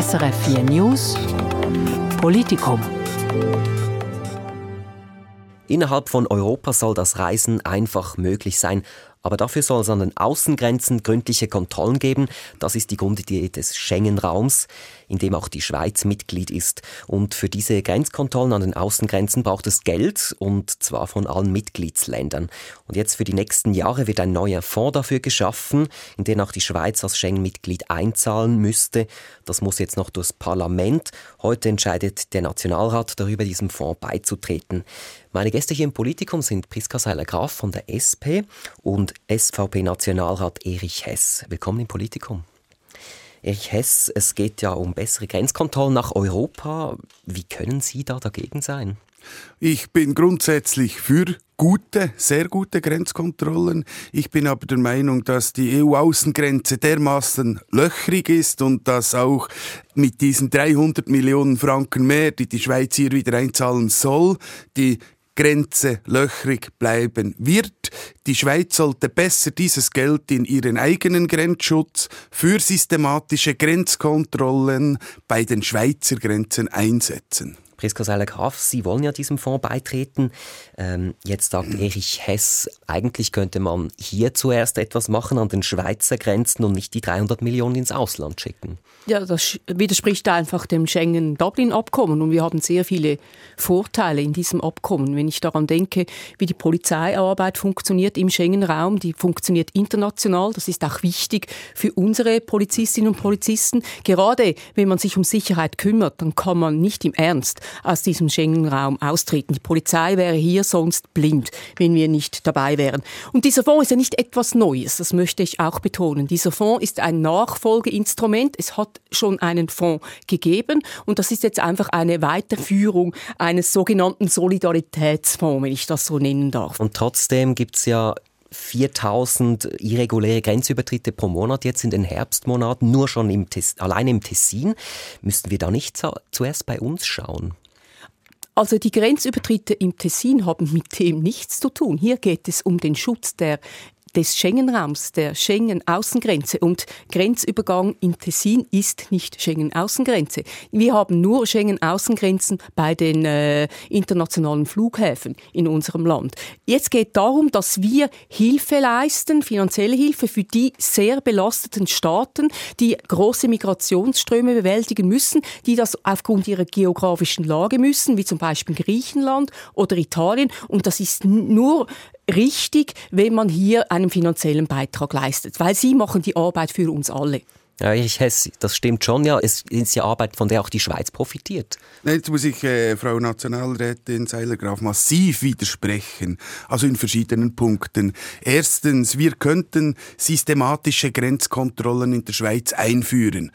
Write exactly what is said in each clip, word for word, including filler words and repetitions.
S R F vier News, Politikum. Innerhalb von Europa soll das Reisen einfach möglich sein. Aber dafür soll es an den Außengrenzen gründliche Kontrollen geben. Das ist die Grundidee des Schengen-Raums, in dem auch die Schweiz Mitglied ist. Und für diese Grenzkontrollen an den Außengrenzen braucht es Geld, und zwar von allen Mitgliedsländern. Und jetzt für die nächsten Jahre wird ein neuer Fonds dafür geschaffen, in den auch die Schweiz als Schengen-Mitglied einzahlen müsste. Das muss jetzt noch durchs Parlament. Heute entscheidet der Nationalrat darüber, diesem Fonds beizutreten. Meine Gäste hier im Politikum sind Priska Seiler Graf von der S P und S V P-Nationalrat Erich Hess. Willkommen im Politikum. Erich Hess, es geht ja um bessere Grenzkontrollen nach Europa. Wie können Sie da dagegen sein? Ich bin grundsätzlich für gute, sehr gute Grenzkontrollen. Ich bin aber der Meinung, dass die E U-Außengrenze dermaßen löchrig ist und dass auch mit diesen dreihundert Millionen Franken mehr, die die Schweiz hier wieder einzahlen soll, die Grenze löchrig bleiben wird. Die Schweiz sollte besser dieses Geld in ihren eigenen Grenzschutz für systematische Grenzkontrollen bei den Schweizer Grenzen einsetzen. Priska Seiler Graf, Sie wollen ja diesem Fonds beitreten. Ähm, jetzt sagt Erich Hess, eigentlich könnte man hier zuerst etwas machen an den Schweizer Grenzen und nicht die dreihundert Millionen ins Ausland schicken. Ja, das widerspricht einfach dem Schengen-Dublin-Abkommen, und wir haben sehr viele Vorteile in diesem Abkommen. Wenn ich daran denke, wie die Polizeiarbeit funktioniert im Schengen-Raum, die funktioniert international, das ist auch wichtig für unsere Polizistinnen und Polizisten. Gerade wenn man sich um Sicherheit kümmert, dann kann man nicht im Ernst aus diesem Schengen-Raum austreten. Die Polizei wäre hier sonst blind, wenn wir nicht dabei wären. Und dieser Fonds ist ja nicht etwas Neues, das möchte ich auch betonen. Dieser Fonds ist ein Nachfolgeinstrument. Es hat schon einen Fonds gegeben, und das ist jetzt einfach eine Weiterführung eines sogenannten Solidaritätsfonds, wenn ich das so nennen darf. Und trotzdem gibt es ja viertausend irreguläre Grenzübertritte pro Monat jetzt in den Herbstmonaten, nur schon im Tes- allein im Tessin. Müssten wir da nicht zu- zuerst bei uns schauen? Also die Grenzübertritte im Tessin haben mit dem nichts zu tun. Hier geht es um den Schutz der des Schengen-Raums, der Schengen-Außengrenze. Und Grenzübergang im Tessin ist nicht Schengen-Außengrenze. Wir haben nur Schengen-Außengrenzen bei den äh, internationalen Flughäfen in unserem Land. Jetzt geht es darum, dass wir Hilfe leisten, finanzielle Hilfe für die sehr belasteten Staaten, die große Migrationsströme bewältigen müssen, die das aufgrund ihrer geografischen Lage müssen, wie zum Beispiel Griechenland oder Italien. Und das ist n- nur... richtig, wenn man hier einen finanziellen Beitrag leistet, weil sie machen die Arbeit für uns alle. Ja, ich hess, das stimmt schon, ja. Es ist ja Arbeit, von der auch die Schweiz profitiert. Jetzt muss ich äh, Frau Nationalrätin Seiler Graf massiv widersprechen, also in verschiedenen Punkten. Erstens, wir könnten systematische Grenzkontrollen in der Schweiz einführen.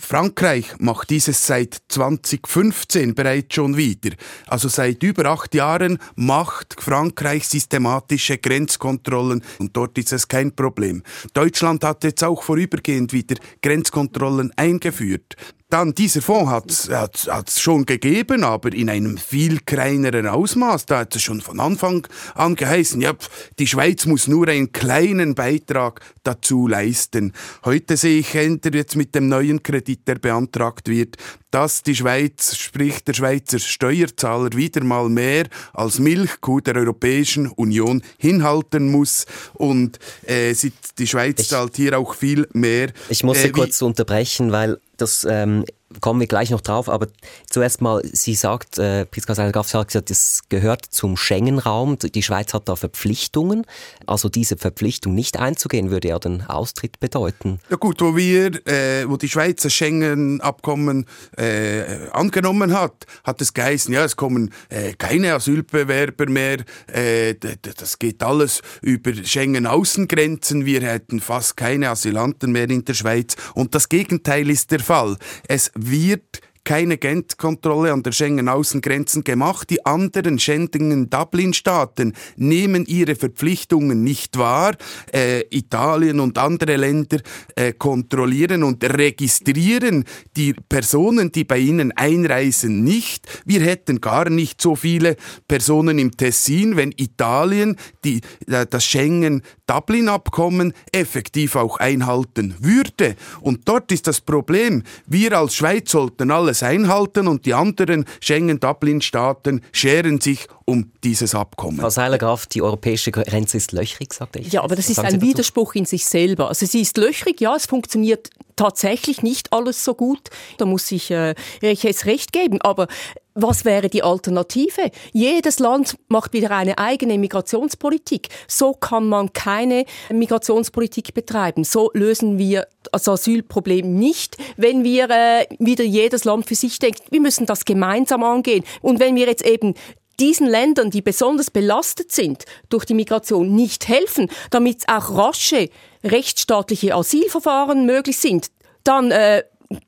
Frankreich macht dieses seit zwanzig fünfzehn bereits schon wieder. Also seit über acht Jahren macht Frankreich systematische Grenzkontrollen, und dort ist es kein Problem. Deutschland hat jetzt auch vorübergehend wieder Grenzkontrollen eingefüht. Dann, dieser Fonds hat's, hat's, hat's schon gegeben, aber in einem viel kleineren Ausmaß. Da hat es schon von Anfang an geheißen, ja, die Schweiz muss nur einen kleinen Beitrag dazu leisten. Heute sehe ich ändert jetzt mit dem neuen Kredit, der beantragt wird, dass die Schweiz, sprich der Schweizer Steuerzahler, wieder mal mehr als Milchkuh der Europäischen Union hinhalten muss. Und äh, die Schweiz ich, zahlt hier auch viel mehr. Ich muss Sie äh, kurz unterbrechen, weil das ähm, kommen wir gleich noch drauf, aber zuerst mal, sie sagt, äh, Priska Seiler Graf sagt, das gehört zum Schengen-Raum, die Schweiz hat da Verpflichtungen, also diese Verpflichtung nicht einzugehen, würde ja den Austritt bedeuten. Ja gut, wo wir, äh, wo die Schweiz das Schengen-Abkommen äh, angenommen hat, hat es geheißen, ja, es kommen äh, keine Asylbewerber mehr, äh, das geht alles über Schengen-Außengrenzen, wir hätten fast keine Asylanten mehr in der Schweiz, und das Gegenteil ist der Fall. Es wird keine Grenzkontrolle an der Schengen-Außengrenzen gemacht. Die anderen Schengen-Dublin-Staaten nehmen ihre Verpflichtungen nicht wahr. Äh, Italien und andere Länder äh, kontrollieren und registrieren die Personen, die bei ihnen einreisen, nicht. Wir hätten gar nicht so viele Personen im Tessin, wenn Italien die, äh, das Schengen Dublin-Abkommen effektiv auch einhalten würde. Und dort ist das Problem, wir als Schweiz sollten alles einhalten und die anderen Schengen-Dublin-Staaten scheren sich um dieses Abkommen. Frau Seiler Graf, die europäische Grenze ist löchrig, sagte ich. Ja, aber das ist ein Widerspruch in sich selber. Also sie ist löchrig, ja, es funktioniert tatsächlich nicht alles so gut. Da muss ich äh, Erich Hess recht geben, aber was wäre die Alternative? Jedes Land macht wieder eine eigene Migrationspolitik. So kann man keine Migrationspolitik betreiben. So lösen wir das Asylproblem nicht, wenn wir äh, wieder jedes Land für sich denkt. Wir müssen das gemeinsam angehen. Und wenn wir jetzt eben diesen Ländern, die besonders belastet sind durch die Migration, nicht helfen, damit auch rasche rechtsstaatliche Asylverfahren möglich sind, dann äh,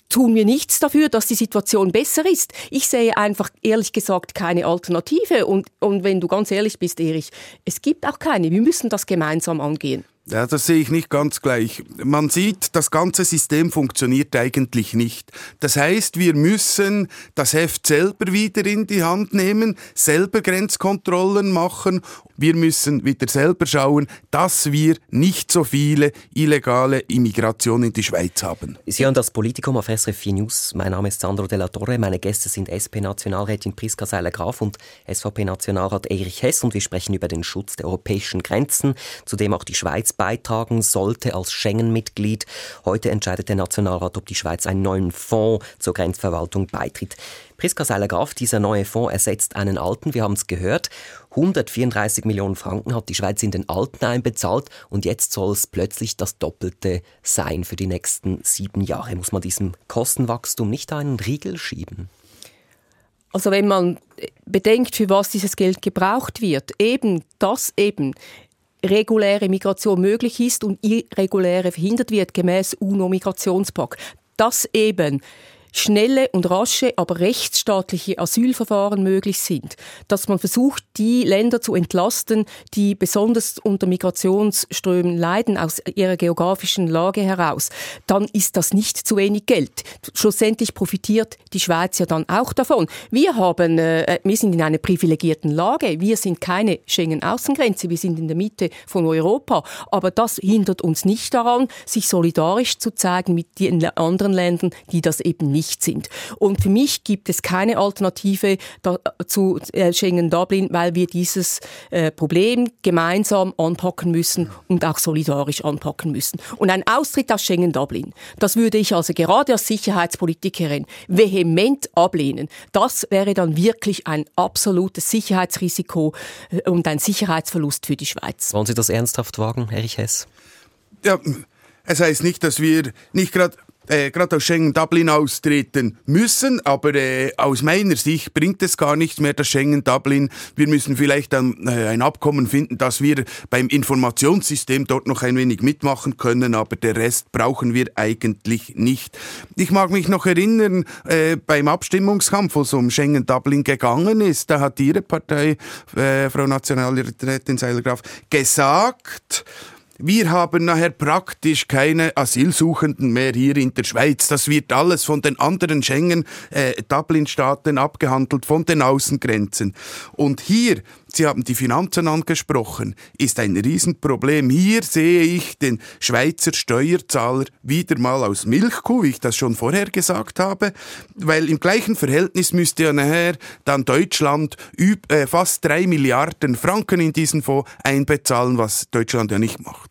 tun wir nichts dafür, dass die Situation besser ist. Ich sehe einfach, ehrlich gesagt, keine Alternative. Und, und wenn du ganz ehrlich bist, Erich, es gibt auch keine. Wir müssen das gemeinsam angehen. Ja, das sehe ich nicht ganz gleich. Man sieht, das ganze System funktioniert eigentlich nicht. Das heißt, wir müssen das Heft selber wieder in die Hand nehmen, selber Grenzkontrollen machen. Wir müssen wieder selber schauen, dass wir nicht so viele illegale Immigration in die Schweiz haben. Sie hören das Politikum auf S R F vier News. Mein Name ist Sandro de la Torre. Meine Gäste sind S P-Nationalrätin Priska Seiler Graf und S V P-Nationalrat Erich Hess. Und wir sprechen über den Schutz der europäischen Grenzen, zu dem auch die Schweiz beitragen sollte als Schengen-Mitglied. Heute entscheidet der Nationalrat, ob die Schweiz einen neuen Fonds zur Grenzverwaltung beitritt. Priska Seiler Graf, dieser neue Fonds ersetzt einen alten, wir haben es gehört. hundertvierunddreißig Millionen Franken hat die Schweiz in den alten einbezahlt und jetzt soll es plötzlich das Doppelte sein für die nächsten sieben Jahre. Muss man diesem Kostenwachstum nicht einen Riegel schieben? Also wenn man bedenkt, für was dieses Geld gebraucht wird, eben das eben, reguläre Migration möglich ist und irreguläre verhindert wird, gemäß U N O-Migrationspakt, dass eben schnelle und rasche, aber rechtsstaatliche Asylverfahren möglich sind. Dass man versucht, die Länder zu entlasten, die besonders unter Migrationsströmen leiden, aus ihrer geografischen Lage heraus. Dann ist das nicht zu wenig Geld. Schlussendlich profitiert die Schweiz ja dann auch davon. Wir haben, äh, wir sind in einer privilegierten Lage. Wir sind keine Schengen-Außengrenze. Wir sind in der Mitte von Europa. Aber das hindert uns nicht daran, sich solidarisch zu zeigen mit den anderen Ländern, die das eben nicht sind. Und für mich gibt es keine Alternative zu Schengen-Dublin, weil wir dieses äh, Problem gemeinsam anpacken müssen und auch solidarisch anpacken müssen. Und ein Austritt aus Schengen-Dublin, das würde ich also gerade als Sicherheitspolitikerin vehement ablehnen. Das wäre dann wirklich ein absolutes Sicherheitsrisiko und ein Sicherheitsverlust für die Schweiz. Wollen Sie das ernsthaft wagen, Erich Hess? Ja, es heisst nicht, dass wir nicht gerade Äh, gerade aus Schengen-Dublin austreten müssen, aber äh, aus meiner Sicht bringt es gar nichts mehr, das Schengen-Dublin. Wir müssen vielleicht ein, äh, ein Abkommen finden, dass wir beim Informationssystem dort noch ein wenig mitmachen können, aber der Rest brauchen wir eigentlich nicht. Ich mag mich noch erinnern, äh, beim Abstimmungskampf, wo es um Schengen-Dublin gegangen ist, da hat Ihre Partei, äh, Frau Nationalrätin Seiler Graf, gesagt, wir haben nachher praktisch keine Asylsuchenden mehr hier in der Schweiz. Das wird alles von den anderen Schengen-Dublin-Staaten äh, abgehandelt, von den Außengrenzen. Und hier, Sie haben die Finanzen angesprochen, ist ein Riesenproblem. Hier sehe ich den Schweizer Steuerzahler wieder mal als Milchkuh, wie ich das schon vorher gesagt habe, weil im gleichen Verhältnis müsste ja nachher dann Deutschland üb- äh, fast drei Milliarden Franken in diesen Fonds einbezahlen, was Deutschland ja nicht macht.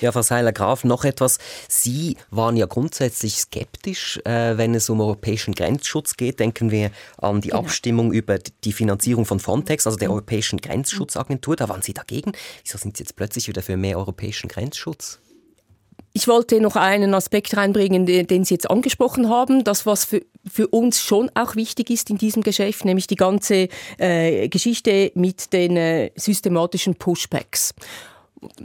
Ja, Frau Seiler Graf, noch etwas. Sie waren ja grundsätzlich skeptisch, äh, wenn es um europäischen Grenzschutz geht. Denken wir an die genau. Abstimmung über die Finanzierung von Frontex, also der mhm. Europäischen Grenzschutzagentur. Da waren Sie dagegen. Wieso sind Sie jetzt plötzlich wieder für mehr europäischen Grenzschutz? Ich wollte noch einen Aspekt reinbringen, den Sie jetzt angesprochen haben. Das, was für, für uns schon auch wichtig ist in diesem Geschäft, nämlich die ganze äh, Geschichte mit den äh, systematischen Pushbacks.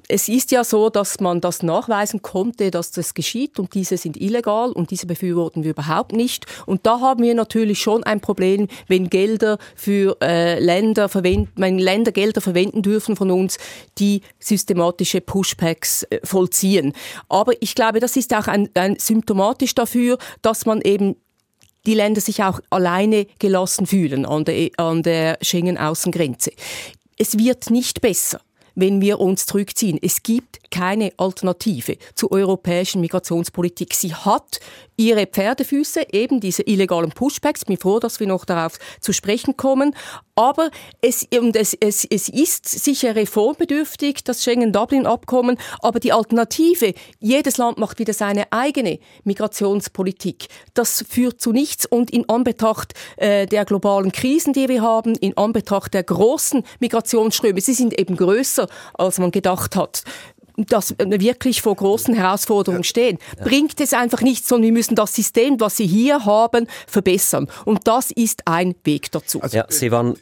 Es ist ja so, dass man das nachweisen konnte, dass das geschieht und diese sind illegal und diese befürworten wir überhaupt nicht. Und da haben wir natürlich schon ein Problem, wenn Gelder für äh, Länder verwenden, wenn Länder Gelder verwenden dürfen von uns, die systematische Pushbacks äh, vollziehen. Aber ich glaube, das ist auch ein, ein symptomatisch dafür, dass man eben die Länder sich auch alleine gelassen fühlen an der, an der Schengen-Außengrenze. Es wird nicht besser, wenn wir uns zurückziehen. Es gibt keine Alternative zur europäischen Migrationspolitik. Sie hat ihre Pferdefüße, eben diese illegalen Pushbacks. Ich bin froh, dass wir noch darauf zu sprechen kommen. Aber es, und es, es, es ist sicher reformbedürftig, das Schengen-Dublin-Abkommen. Aber die Alternative, jedes Land macht wieder seine eigene Migrationspolitik. Das führt zu nichts. Und in Anbetracht äh, der globalen Krisen, die wir haben, in Anbetracht der grossen Migrationsströme, sie sind eben grösser, als man gedacht hat, dass wir wirklich vor großen Herausforderungen stehen, bringt es einfach nichts, sondern wir müssen das System, was Sie hier haben, verbessern. Und das ist ein Weg dazu. Also, ja, Sie waren...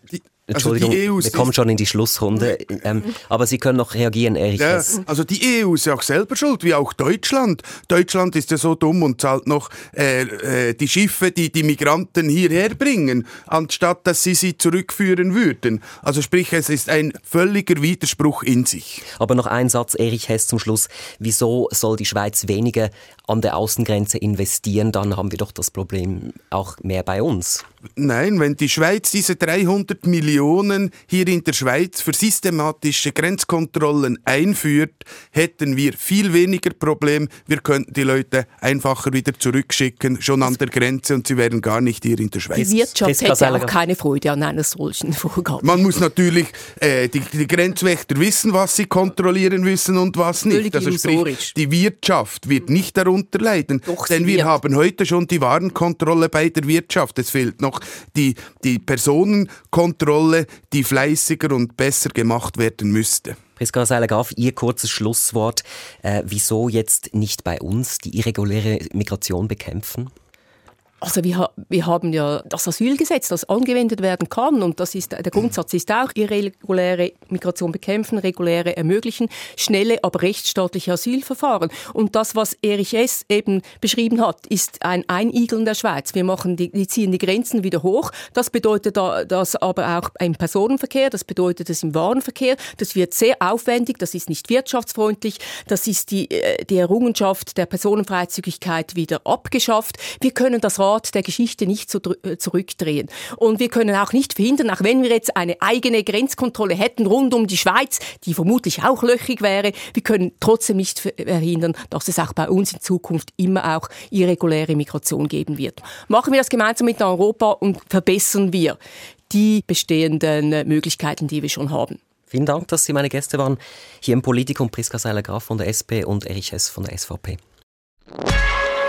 Entschuldigung, also wir kommen schon in die Schlussrunde. Ähm, aber Sie können noch reagieren, Erich Hess. Ja, also die E U ist ja auch selber schuld, wie auch Deutschland. Deutschland ist ja so dumm und zahlt noch äh, äh, die Schiffe, die die Migranten hierher bringen, anstatt dass sie sie zurückführen würden. Also sprich, es ist ein völliger Widerspruch in sich. Aber noch ein Satz, Erich Hess, zum Schluss. Wieso soll die Schweiz weniger an der Außengrenze investieren? Dann haben wir doch das Problem auch mehr bei uns. Nein, wenn die Schweiz diese dreihundert Millionen hier in der Schweiz für systematische Grenzkontrollen einführt, hätten wir viel weniger Probleme. Wir könnten die Leute einfacher wieder zurückschicken, schon an der Grenze, und sie wären gar nicht hier in der Schweiz. Die Wirtschaft hätte auch keine Freude an einer solchen Vorgabe. Man muss natürlich, äh, die, die Grenzwächter wissen, was sie kontrollieren müssen und was nicht. Also sprich, die Wirtschaft wird nicht darunter leiden, doch, denn wir wird. haben heute schon die Warenkontrolle bei der Wirtschaft. Es fehlt noch Die, die Personenkontrolle, die fleißiger und besser gemacht werden müsste. Priska Seiler Graf, Ihr kurzes Schlusswort. Äh, wieso jetzt nicht bei uns die irreguläre Migration bekämpfen? Also wir, wir haben ja das Asylgesetz, das angewendet werden kann, und das ist, der Grundsatz ist auch, irreguläre Migration bekämpfen, reguläre ermöglichen, schnelle, aber rechtsstaatliche Asylverfahren. Und das, was Erich Hess eben beschrieben hat, ist ein Einigeln der Schweiz. Wir machen die, die ziehen die Grenzen wieder hoch. Das bedeutet das aber auch im Personenverkehr, das bedeutet es im Warenverkehr. Das wird sehr aufwendig, das ist nicht wirtschaftsfreundlich, das ist die, die Errungenschaft der Personenfreizügigkeit wieder abgeschafft. Wir können das der Geschichte nicht zu, äh, zurückdrehen. Und wir können auch nicht verhindern, auch wenn wir jetzt eine eigene Grenzkontrolle hätten rund um die Schweiz, die vermutlich auch löchrig wäre, wir können trotzdem nicht verhindern, dass es auch bei uns in Zukunft immer auch irreguläre Migration geben wird. Machen wir das gemeinsam mit Europa und verbessern wir die bestehenden Möglichkeiten, die wir schon haben. Vielen Dank, dass Sie meine Gäste waren. Hier im Politikum Priska Seiler Graf von der S P und Erich Hess von der S V P.